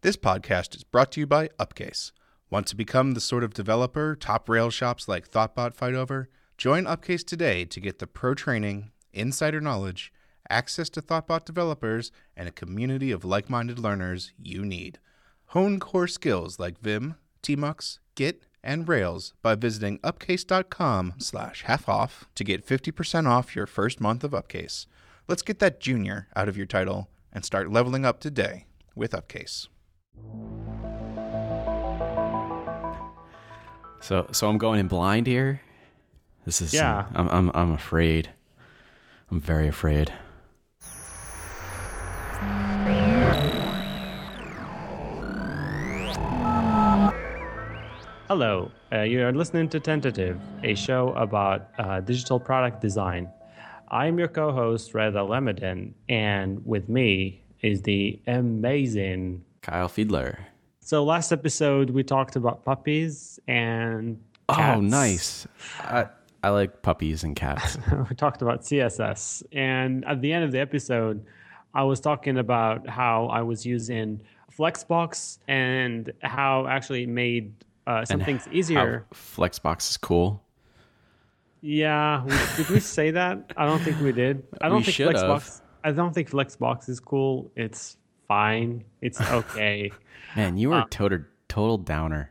This podcast is brought to you by Upcase. Want to become the sort of developer top rail shops like Thoughtbot fight over? Join Upcase today to get the pro training, insider knowledge, access to Thoughtbot developers, and a community of like-minded learners you need. Hone core skills like Vim, Tmux, Git, and Rails by visiting upcase.com/half-off to get 50% off your first month of Upcase. Let's get that junior out of your title and start leveling up today with Upcase. So I'm going in blind here. This is I'm afraid. I'm very afraid. Hello, you're listening to Tentative, a show about digital product design. I'm your co-host, Reda Lemiden, and with me is the amazing Kyle Fiedler. So last episode, we talked about puppies and cats. Oh, nice. I like puppies and cats. We talked about CSS. And at the end of the episode, I was talking about how I was using Flexbox and how actually it made some things easier. Flexbox is cool. Yeah. Did we say that? I don't think we did. I don't think Flexbox is cool. It's fine. It's okay. Man, you are total downer.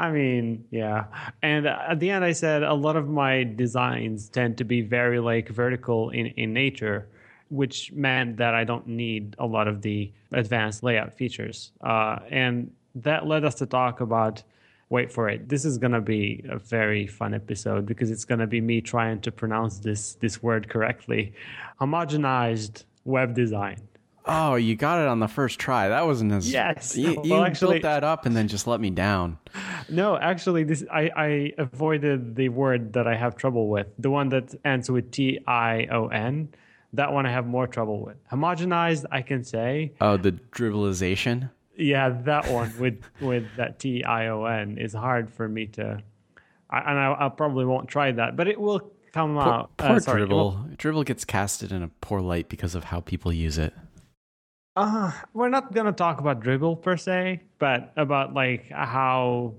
I mean, yeah. And at the end, I said a lot of my designs tend to be very like vertical in nature, which meant that I don't need a lot of the advanced layout features. And that led us to talk about, wait for it, this is going to be a very fun episode because it's going to be me trying to pronounce this word correctly, homogenized web design. Oh, you got it on the first try. That wasn't as... Yes. You built that up and then just let me down. No, actually, I avoided the word that I have trouble with. The one that ends with T-I-O-N. That one I have more trouble with. Homogenized, I can say. Oh, the dribbleization? Yeah, that one with that T-I-O-N is hard for me to... I probably won't try that, but it will come out. Poor Dribbble. Dribbble gets casted in a poor light because of how people use it. We're not going to talk about Dribbble per se, but about like how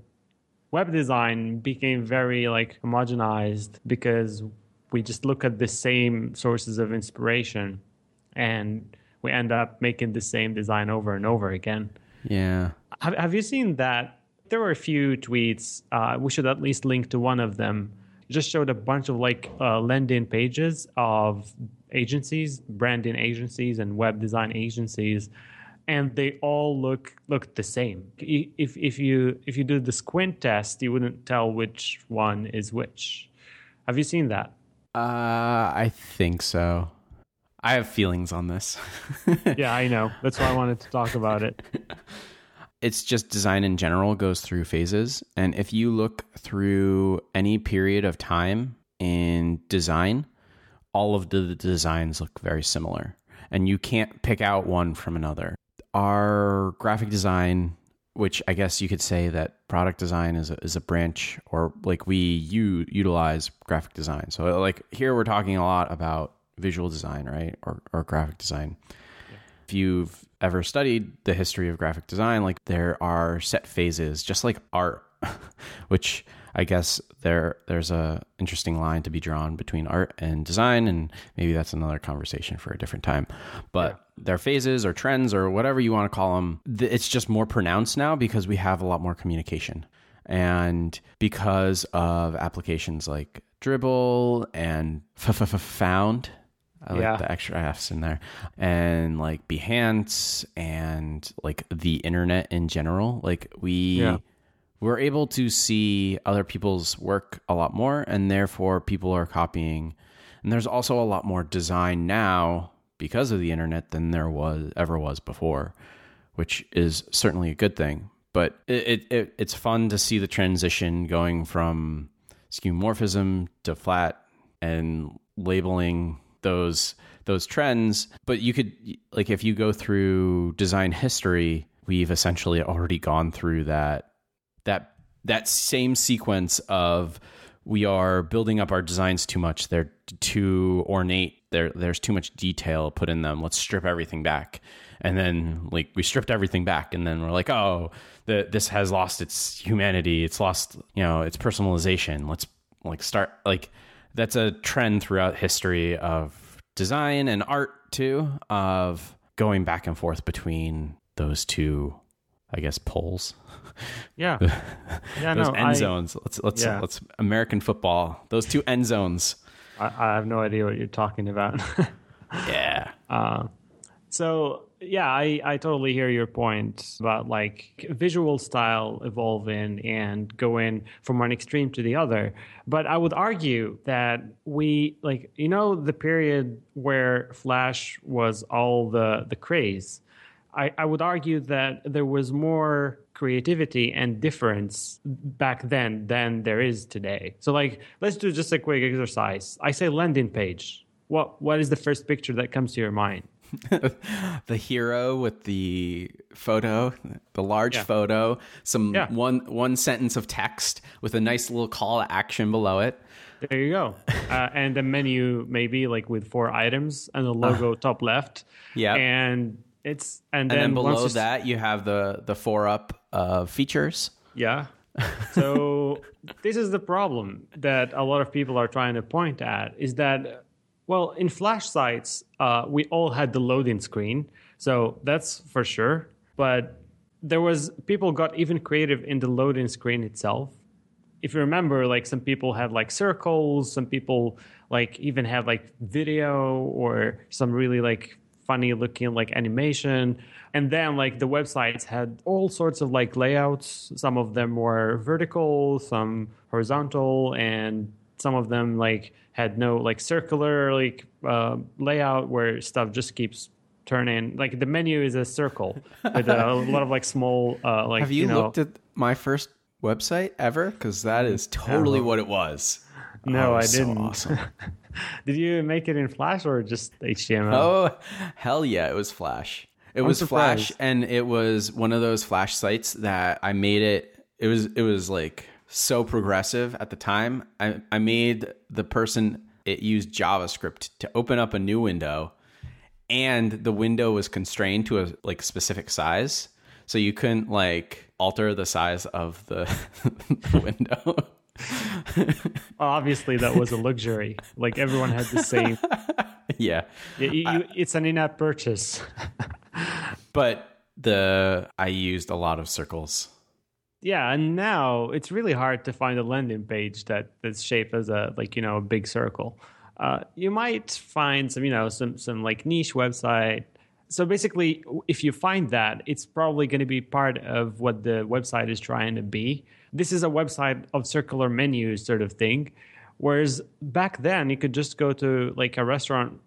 web design became very like homogenized because we just look at the same sources of inspiration and we end up making the same design over and over again. Yeah. Have you seen that? There were a few tweets. We should at least link to one of them. It just showed a bunch of like landing pages of agencies, branding agencies and web design agencies, and they all look the same. If you do the squint test, you wouldn't tell which one is which. Have you seen that? I think so. I have feelings on this. Yeah, I know. That's why I wanted to talk about it. It's just design in general goes through phases, and if you look through any period of time in design, all of the designs look very similar, and you can't pick out one from another. Our graphic design, which I guess you could say that product design is a branch, or like we utilize graphic design. So like here we're talking a lot about visual design, right? Or graphic design. Yeah. If you've ever studied the history of graphic design, like there are set phases, just like art, which I guess there's a interesting line to be drawn between art and design, and maybe that's another conversation for a different time. But Their phases or trends or whatever you want to call them, it's just more pronounced now because we have a lot more communication. And because of applications like Dribbble and Found, I like the extra F's in there, and like Behance and like the internet in general, like we're able to see other people's work a lot more, and therefore people are copying. And there's also a lot more design now because of the internet than there ever was before, which is certainly a good thing. But it's fun to see the transition going from skeuomorphism to flat and labeling those trends. But you could, like, if you go through design history, we've essentially already gone through that same sequence of we are building up our designs too much. They're too ornate. There's too much detail put in them. Let's strip everything back. And then like we stripped everything back and then we're like, oh, this has lost its humanity. It's lost, you know, its personalization. Let's like start like that's a trend throughout history of design and art too, of going back and forth between those two, I guess, poles. Yeah. Those end zones. Let's American football. Those two end zones. I have no idea what you're talking about. Yeah. I totally hear your point about like visual style evolving and going from one extreme to the other. But I would argue that we like, you know, the period where Flash was all the craze, I would argue that there was more creativity and difference back then than there is today. So like, let's do just a quick exercise. I say landing page. What is the first picture that comes to your mind? The hero with the photo, the large photo, one sentence of text with a nice little call to action below it. There you go. And the menu maybe like with 4 items and a logo top left. Yeah. And it's and then below that you have the 4 up features. Yeah. So this is the problem that a lot of people are trying to point at is that well, in Flash sites, we all had the loading screen, so that's for sure. But there was people got even creative in the loading screen itself. If you remember, like some people had like circles, some people like even had like video or some really like funny looking like animation. And then like the websites had all sorts of like layouts. Some of them were vertical, some horizontal, and some of them like had no like circular like layout where stuff just keeps turning. Like the menu is a circle with a lot of like small like. Have you looked at my first website ever? Because that is totally what it was. No, I didn't. So awesome. Did you make it in Flash or just HTML? Oh, hell yeah! It was Flash. It was Flash, and it was one of those Flash sites that I made it. It was like so progressive at the time. I made the person it used JavaScript to open up a new window, and the window was constrained to a like specific size, so you couldn't like alter the size of the window. Obviously, that was a luxury. Like everyone had the same. Yeah, it's an in-app purchase. But I used a lot of circles. Yeah, and now it's really hard to find a landing page that's shaped as a like you know a big circle. You might find some you know some like niche website. So basically, if you find that, it's probably going to be part of what the website is trying to be. This is a website of circular menus sort of thing, whereas back then you could just go to like a restaurant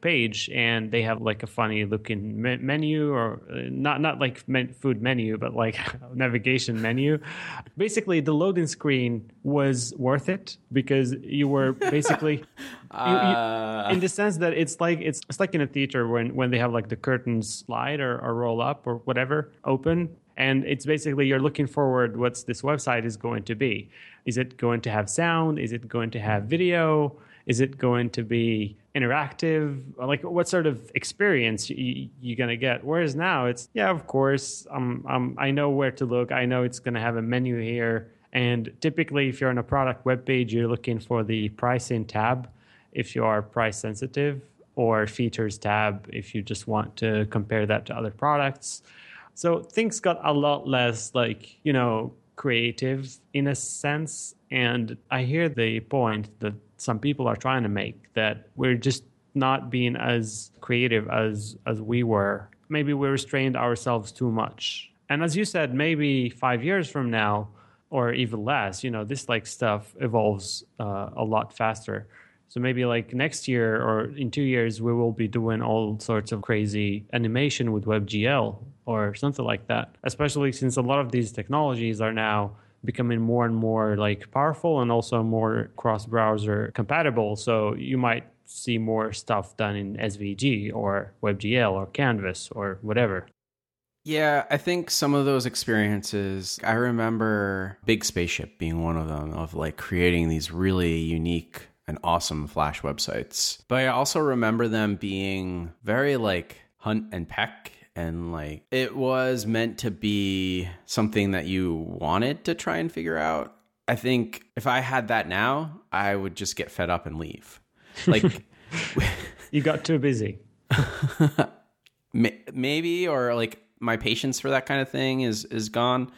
page and they have like a funny looking menu or not like food menu but like navigation menu. Basically the loading screen was worth it because you were basically in the sense that it's like in a theater when they have like the curtains slide or roll up or whatever open. And it's basically you're looking forward what's this website is going to be. Is it going to have sound? Is it going to have video? Is it going to be interactive? Like what sort of experience you're going to get? Whereas now it's, yeah, of course, I know where to look. I know it's going to have a menu here. And typically if you're on a product webpage, you're looking for the pricing tab if you are price sensitive or features tab if you just want to compare that to other products. So things got a lot less like, you know, creative in a sense. And I hear the point that some people are trying to make that we're just not being as creative as we were. Maybe we restrained ourselves too much. And as you said, maybe 5 years from now or even less, you know, this like stuff evolves a lot faster. So maybe like next year or in 2 years, we will be doing all sorts of crazy animation with WebGL or something like that, especially since a lot of these technologies are now becoming more and more like powerful and also more cross-browser compatible. So you might see more stuff done in SVG or WebGL or Canvas or whatever. Yeah, I think some of those experiences, I remember Big Spaceship being one of them, of like creating these really unique and awesome Flash websites. But I also remember them being very like hunt and peck, and like it was meant to be something that you wanted to try and figure out. I think if I had that now, I would just get fed up and leave. Like you got too busy. Maybe, or like my patience for that kind of thing is gone.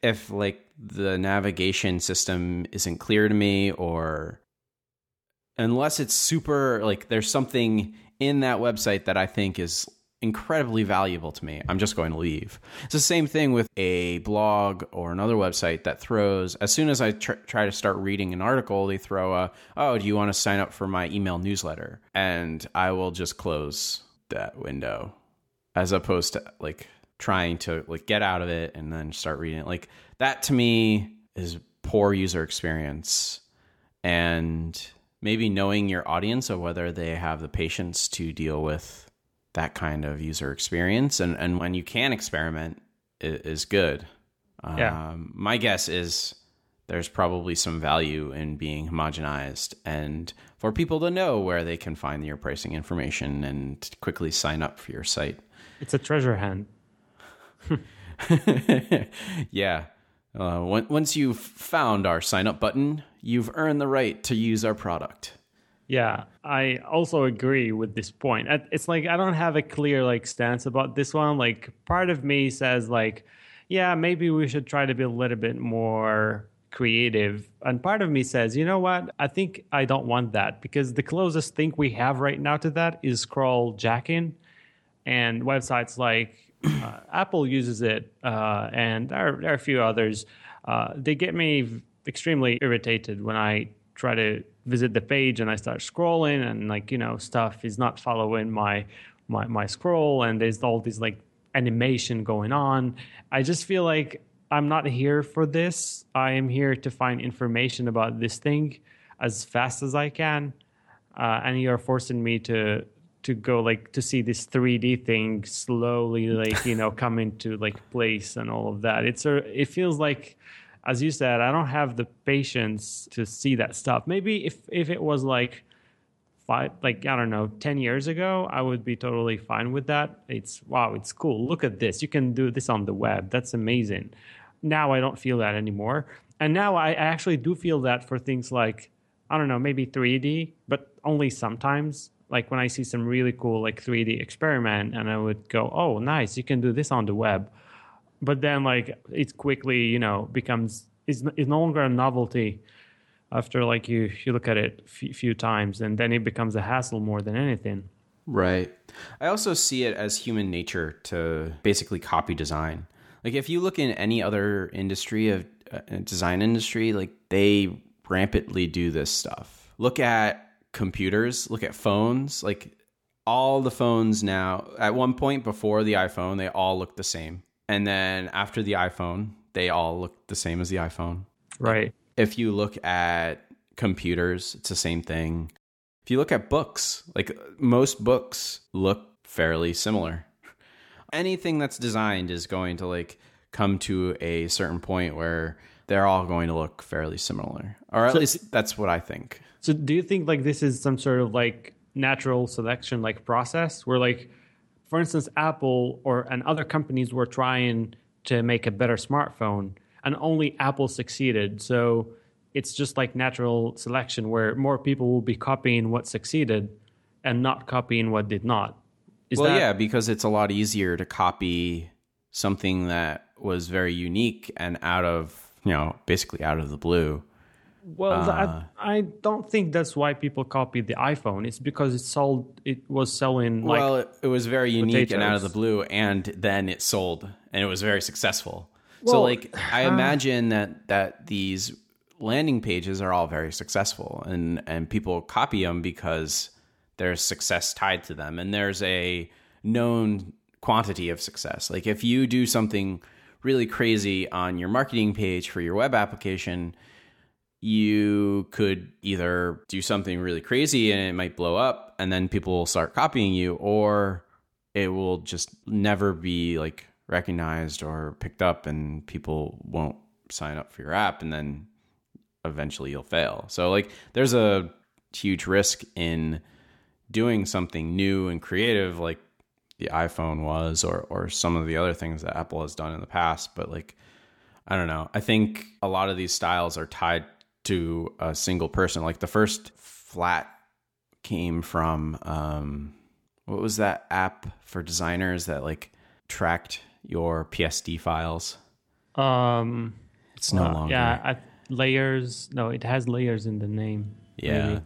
If like the navigation system isn't clear to me, or unless it's super like there's something in that website that I think is incredibly valuable to me, I'm just going to leave. It's the same thing with a blog or another website that throws, as soon as I try to start reading an article, they throw a, oh, do you want to sign up for my email newsletter? And I will just close that window, as opposed to like trying to like get out of it and then start reading it. Like that to me is poor user experience, and maybe knowing your audience of whether they have the patience to deal with that kind of user experience. And when you can experiment is good. Yeah. My guess is there's probably some value in being homogenized and for people to know where they can find your pricing information and quickly sign up for your site. It's a treasure hunt. Yeah. Once you've found our sign up button, you've earned the right to use our product. Yeah, I also agree with this point. It's like I don't have a clear like stance about this one. Like part of me says like, yeah, maybe we should try to be a little bit more creative. And part of me says, you know what? I think I don't want that, because the closest thing we have right now to that is scroll jacking. And websites like Apple uses it, and there are a few others. They get me extremely irritated when I try to visit the page and I start scrolling, and like, you know, stuff is not following my scroll, and there's all this like animation going on. I just feel like I'm not here for this. I am here to find information about this thing as fast as I can, and you're forcing me to go like to see this 3D thing slowly, like, you know, come into like place and all of that. It feels like, as you said, I don't have the patience to see that stuff. Maybe if it was like 10 years ago, I would be totally fine with that. It's cool. Look at this. You can do this on the web. That's amazing. Now I don't feel that anymore. And now I actually do feel that for things like, I don't know, maybe 3D, but only sometimes. Like when I see some really cool like 3D experiment, and I would go, oh, nice, you can do this on the web. But then like it quickly, you know, becomes, it's no longer a novelty after like you look at it a few times, and then it becomes a hassle more than anything. Right. I also see it as human nature to basically copy design. Like if you look in any other industry of design industry, like they rampantly do this stuff. Look at computers, look at phones. Like all the phones now, at one point before the iPhone, they all looked the same, and then after the iPhone, they all looked the same as the iPhone. Right. If you look at computers, it's the same thing. If you look at books, like most books look fairly similar. Anything that's designed is going to like come to a certain point where they're all going to look fairly similar, or at least that's what I think. So do you think like this is some sort of like natural selection like process where like, for instance, Apple and other companies were trying to make a better smartphone, and only Apple succeeded. So it's just like natural selection where more people will be copying what succeeded and not copying what did not. Yeah, because it's a lot easier to copy something that was very unique and basically out of the blue. Well, I don't think that's why people copied the iPhone. It's because it was selling. Well, it was very unique potatoes. And out of the blue, and then it sold, and it was very successful. Well, so, like, I imagine that these landing pages are all very successful, and people copy them because there's success tied to them, and there's a known quantity of success. Like, if you do something really crazy on your marketing page for your web application, you could either do something really crazy and it might blow up and then people will start copying you, or it will just never be like recognized or picked up and people won't sign up for your app, and then eventually you'll fail. So like there's a huge risk in doing something new and creative like the iPhone was, or some of the other things that Apple has done in the past. But like, I don't know. I think a lot of these styles are tied to a single person. Like the first flat came from, what was that app for designers that like tracked your PSD files? It's no longer. Yeah. Layers. No, it has layers in the name. Yeah. Maybe.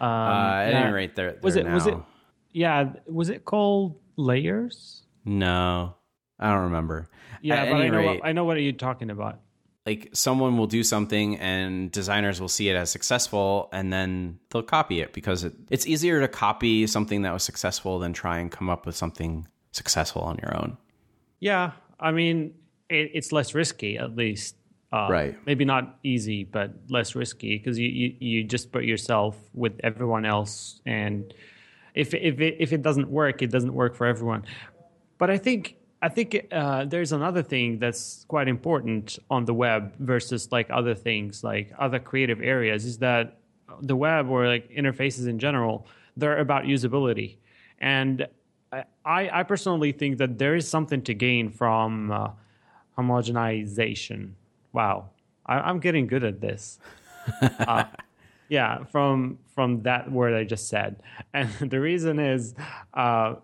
At any rate, there was it. Now. Was it? Yeah. Was it called Layers? No, I don't remember. Yeah, at but any rate, I know what are you talking about. Like someone will do something and designers will see it as successful and then they'll copy it because it's easier to copy something that was successful than try and come up with something successful on your own. Yeah, I mean, it's less risky at least. Right. Maybe not easy, but less risky because you just put yourself with everyone else, and if it doesn't work, it doesn't work for everyone. But I think there's another thing that's quite important on the web versus like other things, like other creative areas, is that the web or like interfaces in general, they're about usability, and I personally think that there is something to gain from homogenization. Wow, I'm getting good at this. From that word I just said. And the reason is, for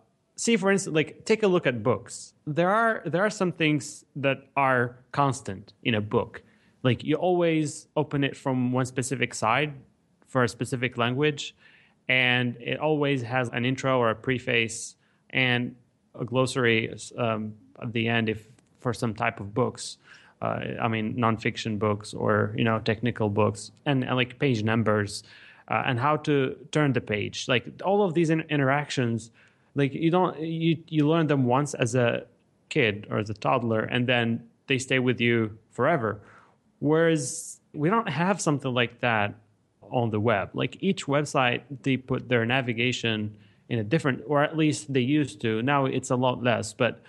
instance, like take a look at books. There are some things that are constant in a book. Like you always open it from one specific side for a specific language, and it always has an intro or a preface and a glossary at the end if for some type of books. I mean, nonfiction books or, technical books and like page numbers and how to turn the page. Like all of these interactions, like you learn them once as a kid or as a toddler, and then they stay with you forever. Whereas we don't have something like that on the web. Like each website, they put their navigation in a different, or at least they used to. Now it's a lot less, but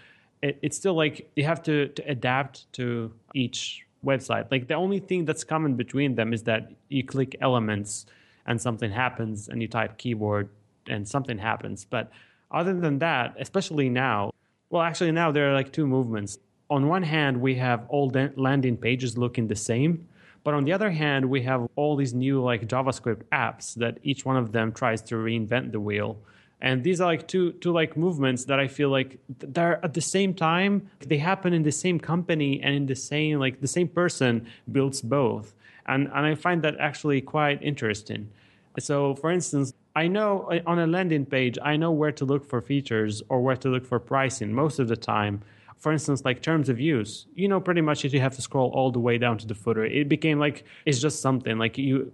it's still like you have to adapt to each website. Like the only thing that's common between them is that you click elements and something happens, and you type keyboard and something happens. But other than that, especially now, there are like two movements. On one hand, we have all landing pages looking the same. But on the other hand, we have all these new like JavaScript apps that each one of them tries to reinvent the wheel. And these are like two like movements that I feel like they're at the same time. They happen in the same company and in the same, like the same person builds both. And I find that actually quite interesting. So for instance, I know on a landing page, I know where to look for features or where to look for pricing most of the time. For instance, like terms of use, pretty much if you have to scroll all the way down to the footer, it became like it's just something like you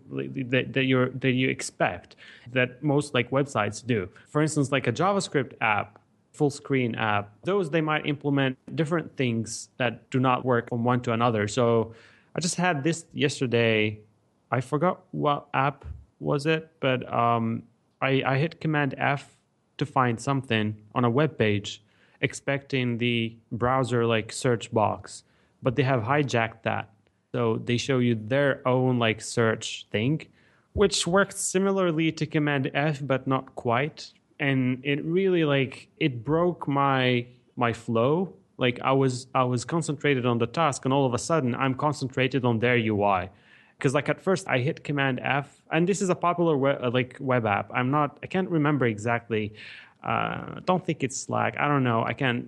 expect that most like websites do. For instance, like a JavaScript app, full screen app, those they might implement different things that do not work from one to another. So I just had this yesterday. I forgot what app was it, but I hit Command F to find something on a web page, expecting the browser like search box, but they have hijacked that. So they show you their own like search thing, which works similarly to Command F, but not quite. And it really like it broke my flow. Like I was concentrated on the task, and all of a sudden I'm concentrated on their UI. Because like at first I hit Command F, and this is a popular web app. I can't remember exactly. I don't think it's Slack. I don't know. I can't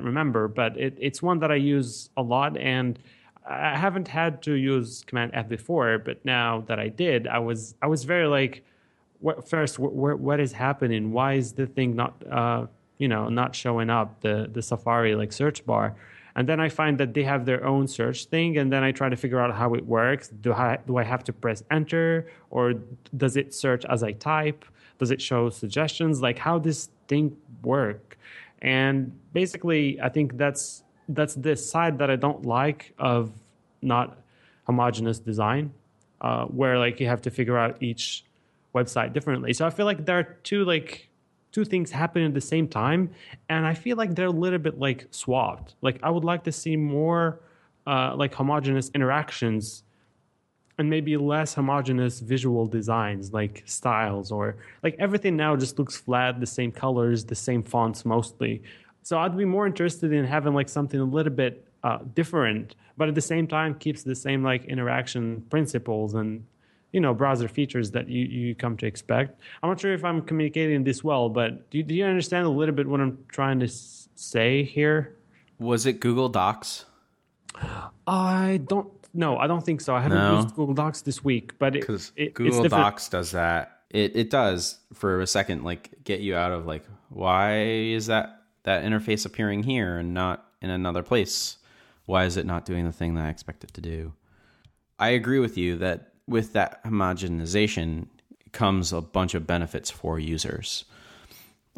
remember, but it's one that I use a lot, and I haven't had to use Command F before, but now that I did, I was very like, what is happening? Why is the thing not showing up, the Safari like search bar? And then I find that they have their own search thing, and then I try to figure out how it works. Do I have to press enter, or does it search as I type? Does it show suggestions? Like how this thing work? And basically, I think that's the side that I don't like of not homogeneous design, where like you have to figure out each website differently. So I feel like there are two like two things happen at the same time, and I feel like they're a little bit like swapped. Like I would like to see more like homogeneous interactions and maybe less homogeneous visual designs, like styles, or like everything now just looks flat, the same colors, the same fonts mostly. So I'd be more interested in having like something a little bit different, but at the same time keeps the same like interaction principles and, you know, browser features that you come to expect. I'm not sure if I'm communicating this well, but do you understand a little bit what I'm trying to say here? Was it Google Docs? I don't think so. I haven't used Google Docs this week, but because Google Docs does that, it does for a second, like get you out of like, why is that interface appearing here and not in another place? Why is it not doing the thing that I expect it to do? I agree with you that with that homogenization comes a bunch of benefits for users,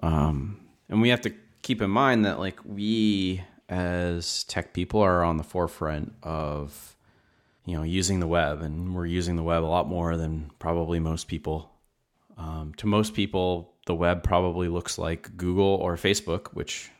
and we have to keep in mind that like we as tech people are on the forefront of, you know, using the web, and we're using the web a lot more than probably most people. To most people, the web probably looks like Google or Facebook, which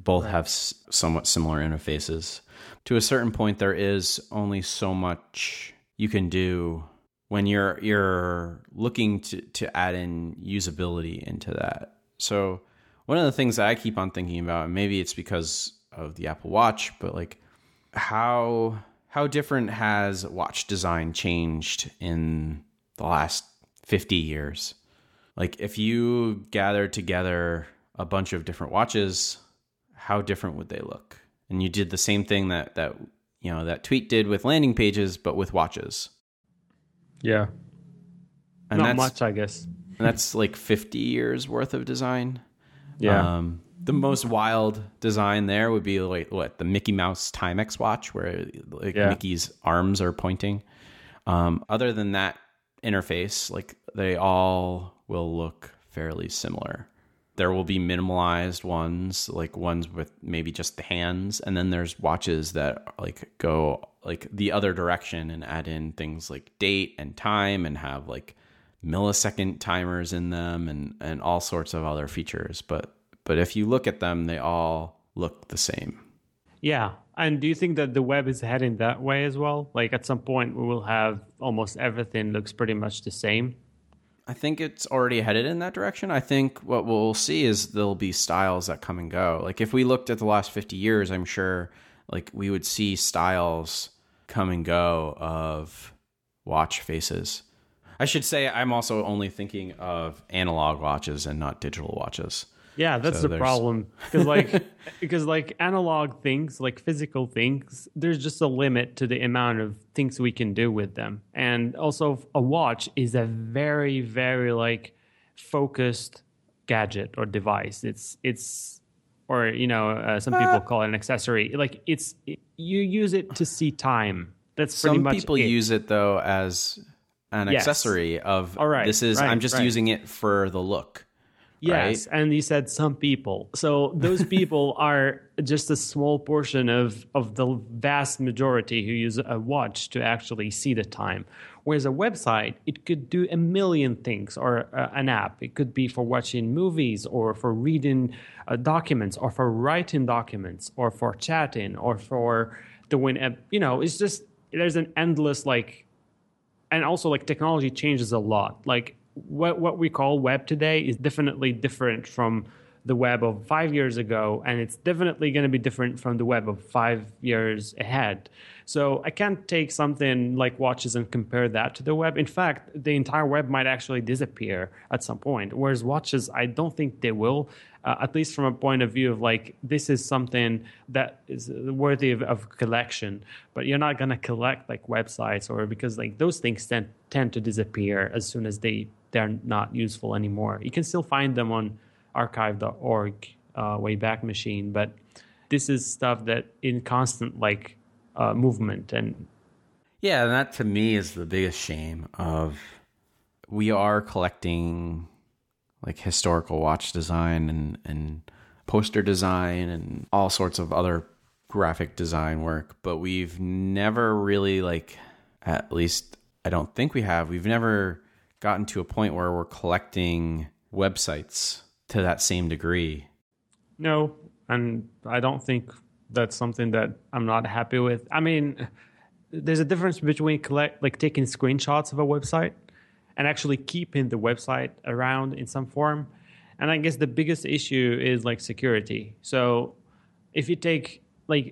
both have somewhat similar interfaces. To a certain point, there is only so much you can do when you're looking to add in usability into that. So one of the things that I keep on thinking about, and maybe it's because of the Apple Watch, but like how different has watch design changed in the last 50 years? Like if you gathered together a bunch of different watches, how different would they look? And you did the same thing that you know that tweet did with landing pages, but with watches. Yeah. And not much, I guess. And that's like 50 years worth of design. Yeah. The most wild design there would be like the Mickey Mouse Timex watch, where like Mickey's arms are pointing. Other than that interface, like they all will look fairly similar. There will be minimalized ones, like ones with maybe just the hands, and then there's watches that like go like the other direction and add in things like date and time and have like millisecond timers in them and all sorts of other features. But if you look at them, they all look the same. Yeah. And do you think that the web is heading that way as well? Like at some point we will have almost everything looks pretty much the same. I think it's already headed in that direction. I think what we'll see is there'll be styles that come and go. Like if we looked at the last 50 years, I'm sure like we would see styles come and go of watch faces. I should say I'm also only thinking of analog watches and not digital watches. Yeah, that's the problem. Because analog things, like physical things, there's just a limit to the amount of things we can do with them. And also a watch is a very, very like focused gadget or device. It's or, you know, some people call it an accessory. Like you use it to see time. That's pretty much it. Some people use it though as an accessory of using it for the look. Yes, right? And you said some people. So those people are just a small portion of the vast majority who use a watch to actually see the time. Whereas a website, it could do a million things, or an app. It could be for watching movies, or for reading documents, or for writing documents, or for chatting, or for doing a, you know, it's just there's an endless like, and also like technology changes a lot. Like what we call web today is definitely different from the web of 5 years ago, and it's definitely going to be different from the web of 5 years ahead. So I can't take something like watches and compare that to the web. In fact, the entire web might actually disappear at some point, whereas watches, I don't think they will, at least from a point of view of like, this is something that is worthy of collection, but you're not going to collect like websites, or because like those things tend to disappear as soon as they're not useful anymore. You can still find them on archive.org, Wayback Machine, but this is stuff that in constant like movement. And yeah, and that to me is the biggest shame of we are collecting like historical watch design and poster design and all sorts of other graphic design work, but we've never really like, at least I don't think we've never gotten to a point where we're collecting websites to that same degree. No, and I don't think that's something that I'm not happy with. I mean, there's a difference between taking screenshots of a website and actually keeping the website around in some form. And I guess the biggest issue is security. So if you take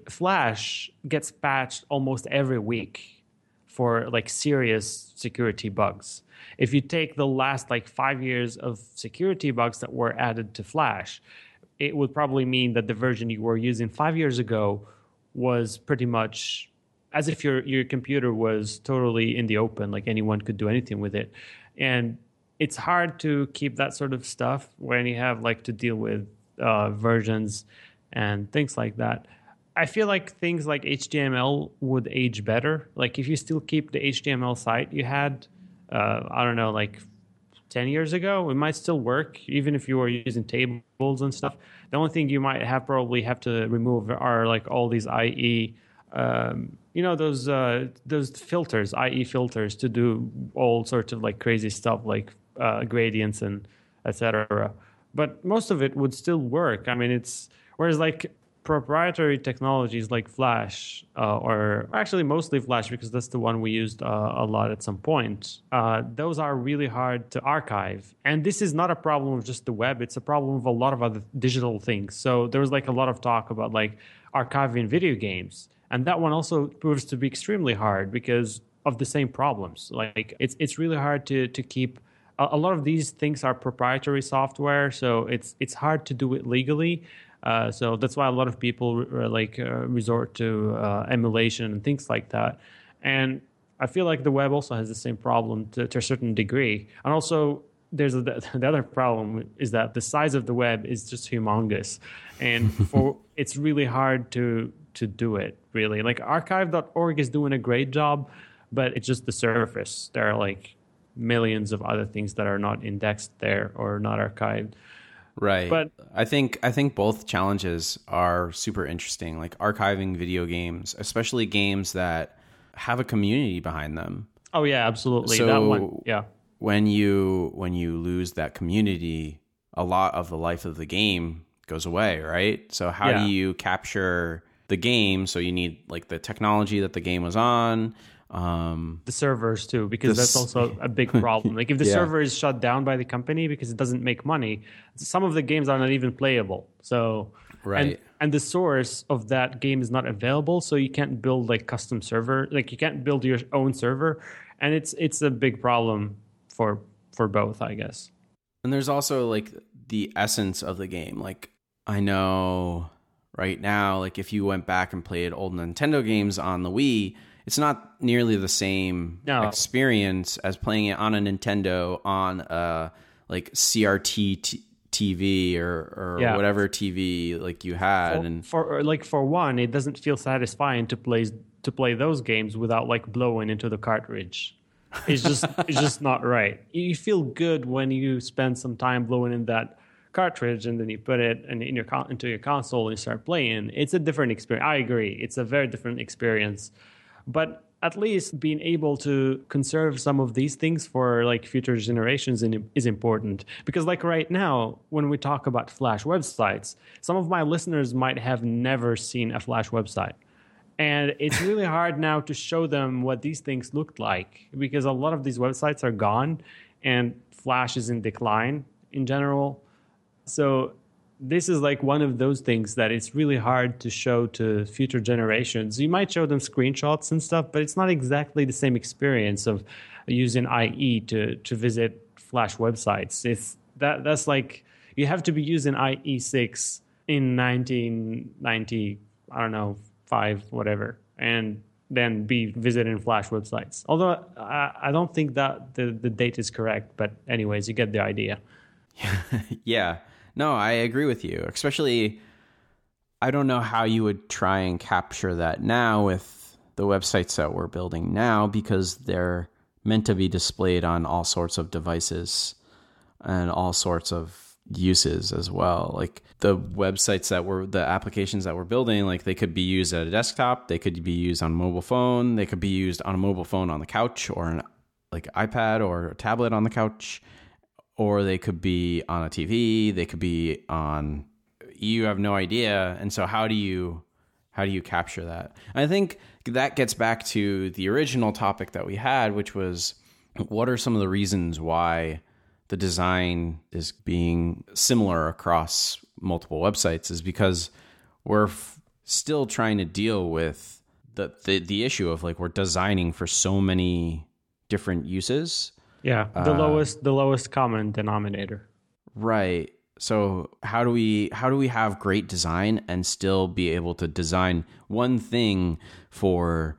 Flash gets patched almost every week for serious security bugs. If you take the last 5 years of security bugs that were added to Flash, it would probably mean that the version you were using 5 years ago was pretty much as if your computer was totally in the open, anyone could do anything with it. And it's hard to keep that sort of stuff when you have to deal with versions and things like that. I feel things like HTML would age better. If you still keep the HTML site you had, 10 years ago, it might still work, even if you were using tables and stuff. The only thing you might probably have to remove are all these IE, those filters, IE filters, to do all sorts of crazy stuff gradients and et cetera. But most of it would still work. I mean, whereas proprietary technologies like Flash, or actually mostly Flash, because that's the one we used a lot at some point. Those are really hard to archive. And this is not a problem of just the web. It's a problem of a lot of other digital things. So there was a lot of talk about archiving video games. And that one also proves to be extremely hard because of the same problems. It's really hard to keep. A lot of these things are proprietary software, so it's hard to do it legally. So that's why a lot of people resort to emulation and things like that. And I feel the web also has the same problem to a certain degree. And also there's the other problem is that the size of the web is just humongous. And it's really hard to do it, really. Archive.org is doing a great job, but it's just the surface. There are millions of other things that are not indexed there or not archived. Right. But I think both challenges are super interesting, archiving video games, especially games that have a community behind them. Oh yeah, absolutely. So that one, yeah. When you lose that community, a lot of the life of the game goes away, right? So how do you capture the game? So you need the technology that the game was on, the servers too, because that's also a big problem. If the server is shut down by the company because it doesn't make money, some of the games are not even playable. So right, and the source of that game is not available, so you can't build custom server. You can't build your own server, and it's a big problem for both, I guess. And there's also the essence of the game. I know right now, if you went back and played old Nintendo games on the Wii, it's not nearly the same experience as playing it on a Nintendo, on a CRT TV or whatever TV you had. For one, it doesn't feel satisfying to play those games without blowing into the cartridge. It's just it's just not right. You feel good when you spend some time blowing in that cartridge, and then you put it into your console and you start playing. It's a different experience. I agree. It's a very different experience. But at least being able to conserve some of these things for future generations is important. Because right now, when we talk about Flash websites, some of my listeners might have never seen a Flash website. And it's really hard now to show them what these things looked like, because a lot of these websites are gone and Flash is in decline in general. So this is one of those things that it's really hard to show to future generations. You might show them screenshots and stuff, but it's not exactly the same experience of using IE to visit Flash websites. It's that's you have to be using IE6 in 1990, I don't know, 5, whatever, and then be visiting Flash websites. Although I don't think that the date is correct, but anyways, you get the idea. Yeah. No, I agree with you. Especially, I don't know how you would try and capture that now with the websites that we're building now, because they're meant to be displayed on all sorts of devices and all sorts of uses as well. The websites that were the applications that we're building, they could be used at a desktop, they could be used on a mobile phone, they could be used on a mobile phone on the couch, or an iPad or a tablet on the couch, or they could be on a TV, they could be on, you have no idea. And so how do you capture that? And I think that gets back to the original topic that we had, which was, what are some of the reasons why the design is being similar across multiple websites? Is because we're still trying to deal with the issue of, like, we're designing for so many different uses. Yeah, the lowest common denominator. Right. So how do we have great design and still be able to design one thing for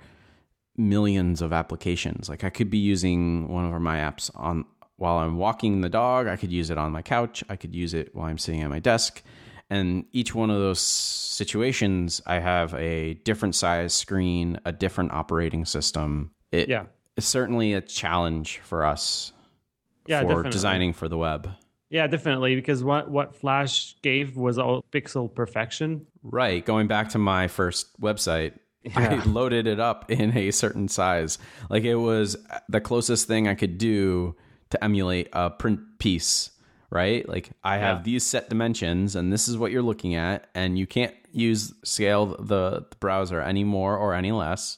millions of applications? Like, I could be using one of my apps on while I'm walking the dog. I could use it on my couch. I could use it while I'm sitting at my desk. And each one of those situations, I have a different size screen, a different operating system. It's certainly a challenge for us for definitely. Designing for the web. Yeah, definitely, because what Flash gave was all pixel perfection. Right. Going back to my first website, I loaded it up in a certain size. Like, it was the closest thing I could do to emulate a print piece, right? Like, I have these set dimensions and this is what you're looking at, and you can't scale the browser any more or any less.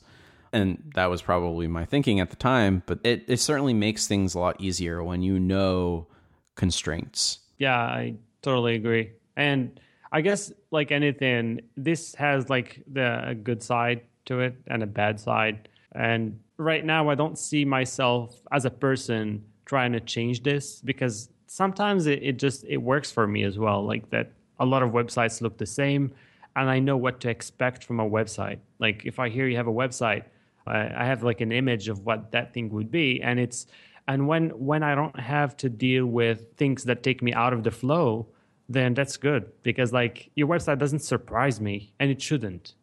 And that was probably my thinking at the time, but it certainly makes things a lot easier when you know constraints. Yeah, I totally agree. And I guess, like anything, this has like a good side to it and a bad side. And right now I don't see myself as a person trying to change this, because sometimes it works for me as well. Like, that a lot of websites look the same and I know what to expect from a website. Like, if I hear you have a website, I have like an image of what that thing would be. And when I don't have to deal with things that take me out of the flow, then that's good, because like, your website doesn't surprise me, and it shouldn't.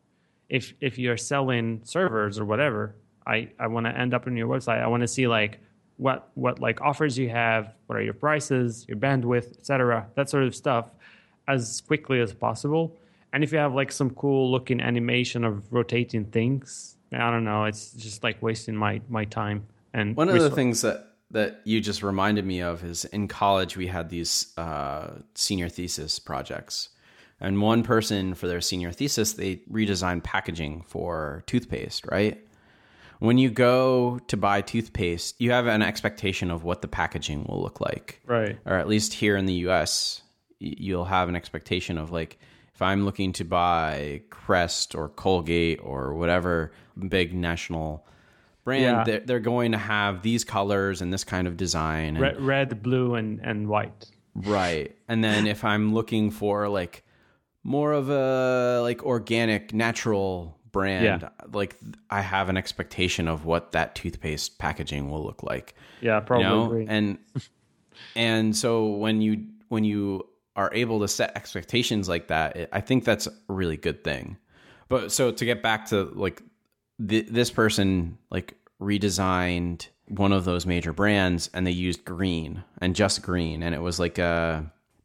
If you're selling servers or whatever, I want to end up on your website. I want to see like what like offers you have, what are your prices, your bandwidth, etc., that sort of stuff, as quickly as possible. And if you have like some cool looking animation of rotating things, I don't know, it's just like wasting my time. And one of the things that you just reminded me of is, in college we had these senior thesis projects, and one person for their senior thesis, they redesigned packaging for toothpaste, right? When you go to buy toothpaste, you have an expectation of what the packaging will look like, right? Or at least here in the US, you'll have an expectation of, like, if I'm looking to buy Crest or Colgate or whatever big national brand, they're going to have these colors and this kind of design. And red, blue, and white. Right. And then if I'm looking for like more of a like organic, natural brand, like, I have an expectation of what that toothpaste packaging will look like. Yeah, probably. You know? And so when you are able to set expectations like that, I think that's a really good thing. But so to get back to like, this person like redesigned one of those major brands, and they used green and just green. And it was like not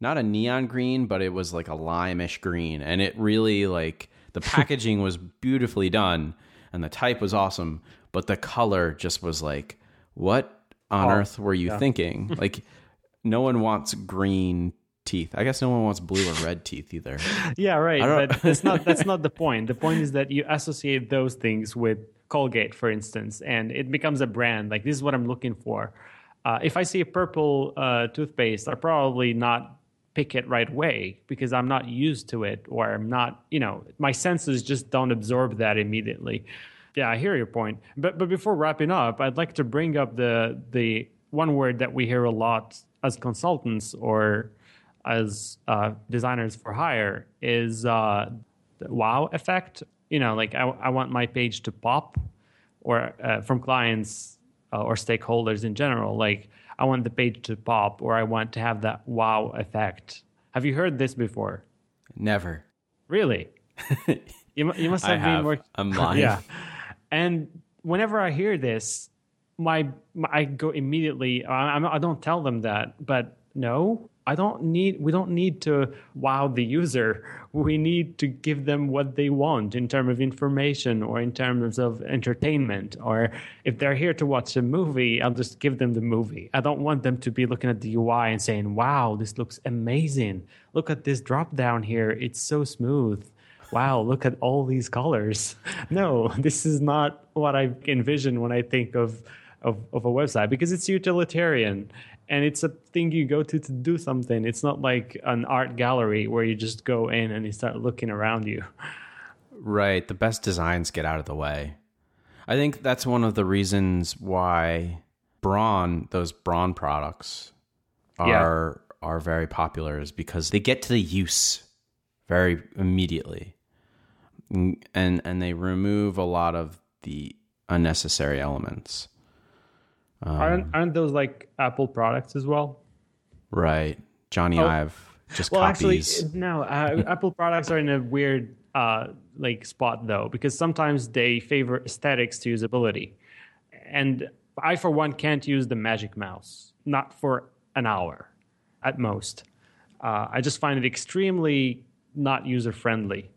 a neon green, but it was like a lime-ish green. And it really, like, the packaging was beautifully done and the type was awesome, but the color just was like, what on earth were you thinking? Like, no one wants green teeth. I guess no one wants blue or red teeth either. Yeah, right. But that's not the point. The point is that you associate those things with Colgate, for instance, and it becomes a brand. Like, this is what I'm looking for. If I see a purple toothpaste, I'll probably not pick it right away, because I'm not used to it, or I'm not, you know, my senses just don't absorb that immediately. Yeah, I hear your point. But before wrapping up, I'd like to bring up the one word that we hear a lot as consultants or as designers for hire is the wow effect. You know, like, I want my page to pop, or from clients or stakeholders in general, like, I want the page to pop, or I want to have that wow effect. Have you heard this before? Never. Really? You must have been more. I'm lying. Yeah. And whenever I hear this, I go immediately, I don't tell them that, but no, We don't need to wow the user. We need to give them what they want in terms of information or in terms of entertainment. Or if they're here to watch a movie, I'll just give them the movie. I don't want them to be looking at the UI and saying, wow, this looks amazing. Look at this drop down here. It's so smooth. Wow, look at all these colors. No, this is not what I envision when I think of a website, because it's utilitarian. And it's a thing you go to do something. It's not like an art gallery where you just go in and you start looking around you. Right. The best designs get out of the way. I think that's one of the reasons why those Braun products are very popular, is because they get to the use very immediately. And they remove a lot of the unnecessary elements. Aren't those like Apple products as well? Right. Johnny Ive just copies. Actually, no. Apple products are in a weird spot, though, because sometimes they favor aesthetics to usability. And I, for one, can't use the Magic Mouse, not for an hour at most. I just find it extremely not user-friendly.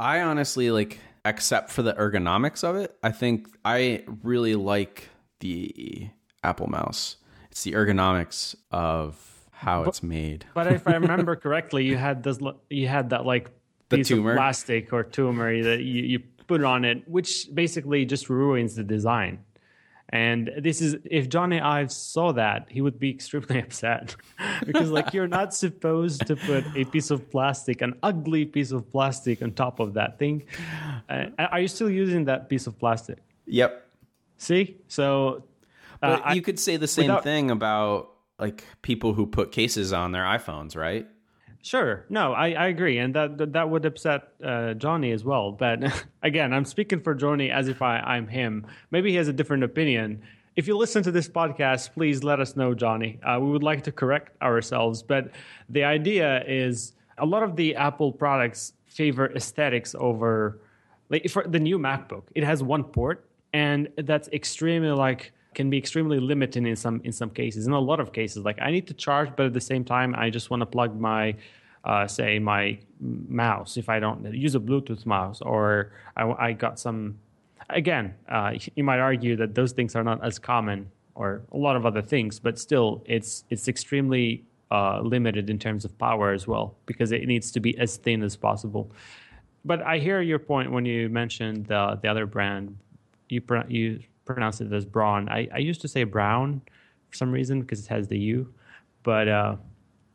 I honestly, except for the ergonomics of it, I think I really like the Apple Mouse. It's the ergonomics of how it's made. But if I remember correctly, you had that piece of plastic or tumor that you put on it, which basically just ruins the design. And this is, if Johnny Ive saw that, he would be extremely upset because you're not supposed to put a piece of plastic, an ugly piece of plastic, on top of that thing. Are you still using that piece of plastic? Yep. See? So but you could say the same thing about people who put cases on their iPhones, right? Sure. No, I agree. And that would upset Johnny as well. But again, I'm speaking for Johnny as if I'm him. Maybe he has a different opinion. If you listen to this podcast, please let us know, Johnny. We would like to correct ourselves. But the idea is a lot of the Apple products favor aesthetics over, for the new MacBook, it has one port. And that's extremely can be extremely limiting in some cases. In a lot of cases, I need to charge, but at the same time, I just want to plug my, say my mouse. If I don't use a Bluetooth mouse, or I got some, again, you might argue that those things are not as common, or a lot of other things, but still, it's extremely limited in terms of power as well, because it needs to be as thin as possible. But I hear your point when you mentioned the other brand. You pronounce it as Braun. I used to say Brown for some reason because it has the U. But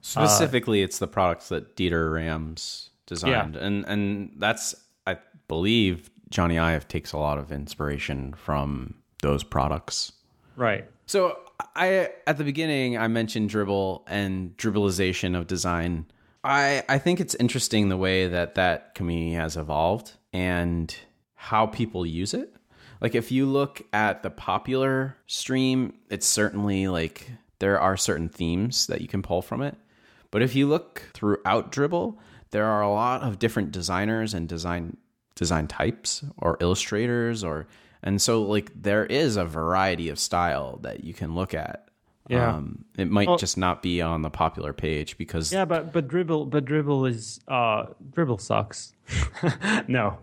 specifically, it's the products that Dieter Rams designed. Yeah. And that's, I believe, Johnny Ive takes a lot of inspiration from those products. Right. So at the beginning, I mentioned Dribbble and dribblization of design. I think it's interesting the way that community has evolved and how people use it. If you look at the popular stream, it's certainly there are certain themes that you can pull from it. But if you look throughout Dribbble, there are a lot of different designers and design types or illustrators, and so there is a variety of style that you can look at. Yeah. It might just not be on the popular page because Dribbble sucks. No,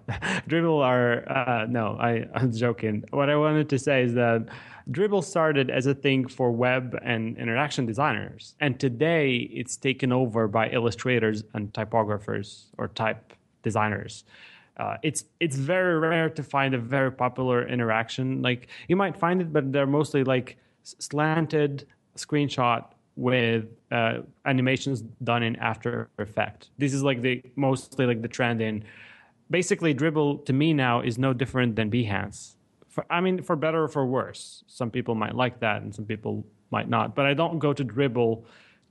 Dribbble I'm joking. What I wanted to say is that Dribbble started as a thing for web and interaction designers, and today it's taken over by illustrators and typographers or type designers. It's very rare to find a very popular interaction. You might find it, but they're mostly slanted screenshot with animations done in After Effects. This is mostly the trend in. Basically, Dribbble to me now is no different than Behance. For better or for worse. Some people might like that and some people might not. But I don't go to Dribbble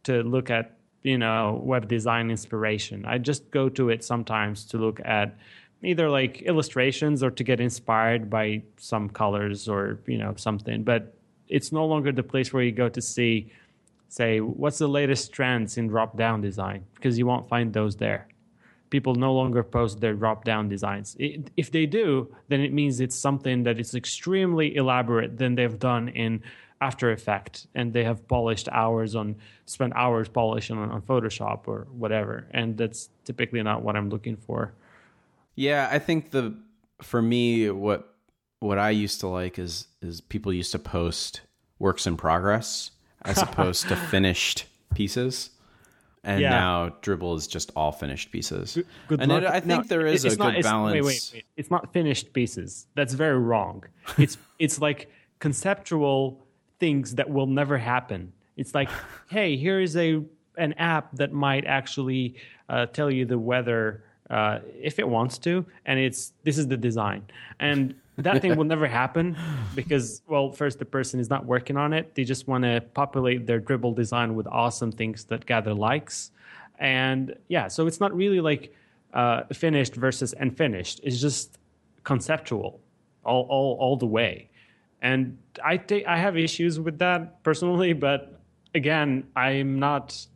to look at web design inspiration. I just go to it sometimes to look at either illustrations or to get inspired by some colors or something. But it's no longer the place where you go to see, say, what's the latest trends in drop-down design, because you won't find those there. People no longer post their drop-down designs. If they do, then it means it's something that is extremely elaborate than they've done in After Effects, and they have spent hours polishing on Photoshop or whatever. And that's typically not what I'm looking for. Yeah, I think for me, what I used to like is people used to post works in progress as opposed to finished pieces. And now Dribbble is just all finished pieces. I think there is a good balance. Wait. It's not finished pieces. That's very wrong. It's like conceptual things that will never happen. It's like, hey, here is an app that might actually tell you the weather if it wants to, and this is the design. And that thing will never happen because, well, first, the person is not working on it. They just want to populate their Dribbble design with awesome things that gather likes. And so it's not really like finished versus unfinished. It's just conceptual all the way. And I have issues with that personally, but again, I'm not...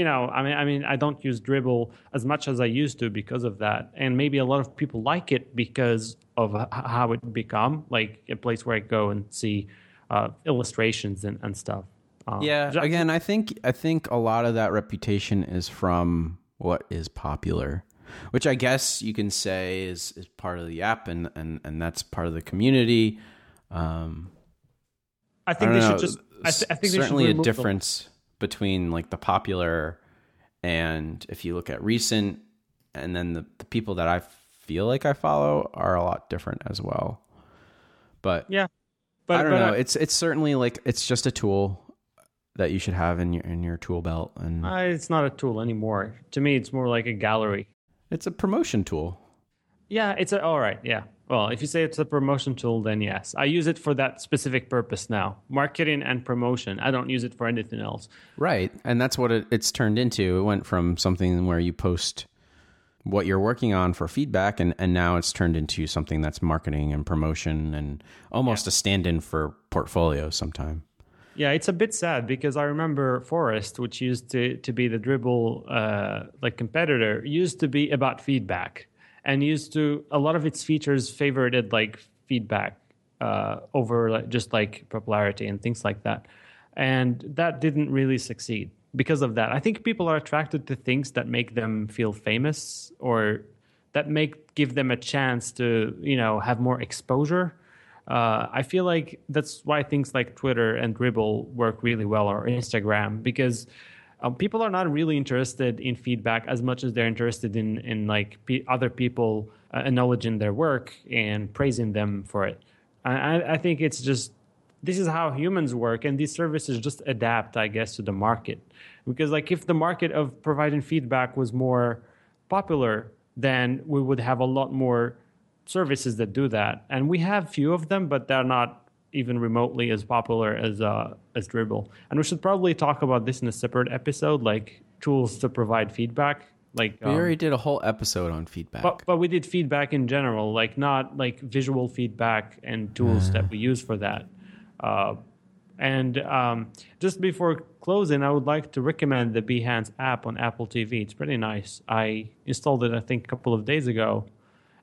I mean, I don't use Dribbble as much as I used to because of that. And maybe a lot of people like it because of how it become like a place where I go and see illustrations and stuff. Again, I think a lot of that reputation is from what is popular, which I guess you can say is part of the app and that's part of the community. I think they should just... I think certainly a difference... them. Between like the popular and if you look at recent, and then the people that I feel like I follow are a lot different as well. But I don't know. It's certainly like, it's just a tool that you should have in your tool belt. And it's not a tool anymore. To me, it's more like a gallery. It's a promotion tool. Yeah. All right. Yeah. Well, if you say it's a promotion tool, then yes. I use it for that specific purpose now. Marketing and promotion. I don't use it for anything else. Right. And that's what it's turned into. It went from something where you post what you're working on for feedback, and now it's turned into something that's marketing and promotion and almost a stand-in for portfolio sometime. Yeah, it's a bit sad because I remember Forest, which used to be the Dribbble competitor, used to be about feedback. And used to, a lot of its features favorited like feedback over just like popularity and things like that. And that didn't really succeed because of that. I think people are attracted to things that make them feel famous or that give them a chance to, have more exposure. I feel like that's why things like Twitter and Dribbble work really well, or Instagram, because... people are not really interested in feedback as much as they're interested in like other people acknowledging their work and praising them for it. I think it's just, this is how humans work, and these services just adapt, I guess, to the market. Because like if the market of providing feedback was more popular, then we would have a lot more services that do that. And we have few of them, but they're not even remotely as popular as Dribbble. And we should probably talk about this in a separate episode, like tools to provide feedback. Like we already did a whole episode on feedback. But we did feedback in general, like not like visual feedback and tools that we use for that. Just before closing, I would like to recommend the Behance app on Apple TV. It's pretty nice. I installed it, I think, a couple of days ago.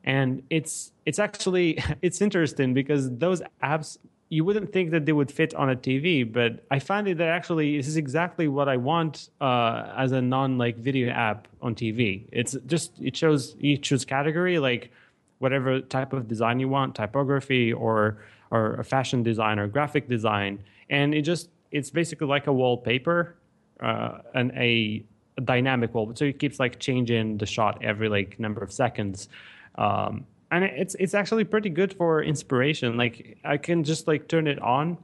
And it's interesting because those apps, you wouldn't think that they would fit on a TV, but I find that actually this is exactly what I want as a non-like video app on TV. It's just, you choose category, like whatever type of design you want, typography or a fashion design or graphic design. And it's basically like a wallpaper and a dynamic wall. So it keeps like changing the shot every like number of seconds. And it's actually pretty good for inspiration. Like I can just like turn it on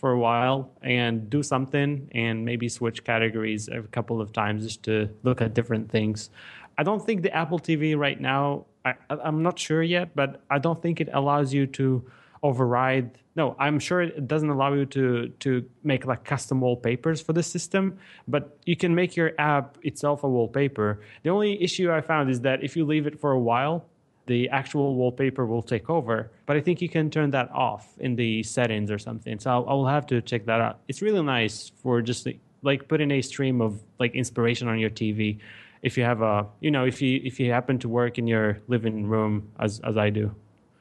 for a while and do something and maybe switch categories a couple of times just to look at different things. I don't think the Apple TV right now, I'm not sure yet, but I don't think it allows you to override. No, I'm sure it doesn't allow you to make like custom wallpapers for the system, but you can make your app itself a wallpaper. The only issue I found is that if you leave it for a while, the actual wallpaper will take over, but I think you can turn that off in the settings or something. So I'll have to check that out. It's really nice for just like putting a stream of like inspiration on your TV. If you have if you happen to work in your living room as I do.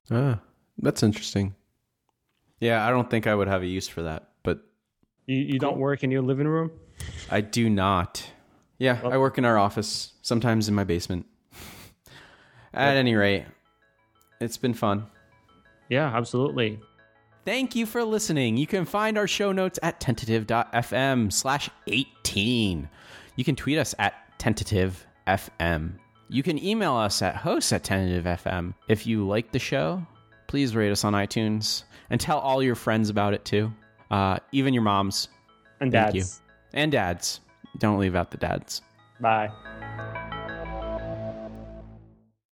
Ah, that's interesting. Yeah. I don't think I would have a use for that, but You don't work in your living room? I do not. Yeah, well, I work in our office, sometimes in my basement. At any rate, it's been fun. Yeah, absolutely. Thank you for listening. You can find our show notes at tentative.fm/18. You can tweet us at tentative.fm. You can email us at hosts@tentative.fm. If you like the show, please rate us on iTunes and tell all your friends about it too. Even your moms. And dads. Thank you. And dads. Don't leave out the dads. Bye.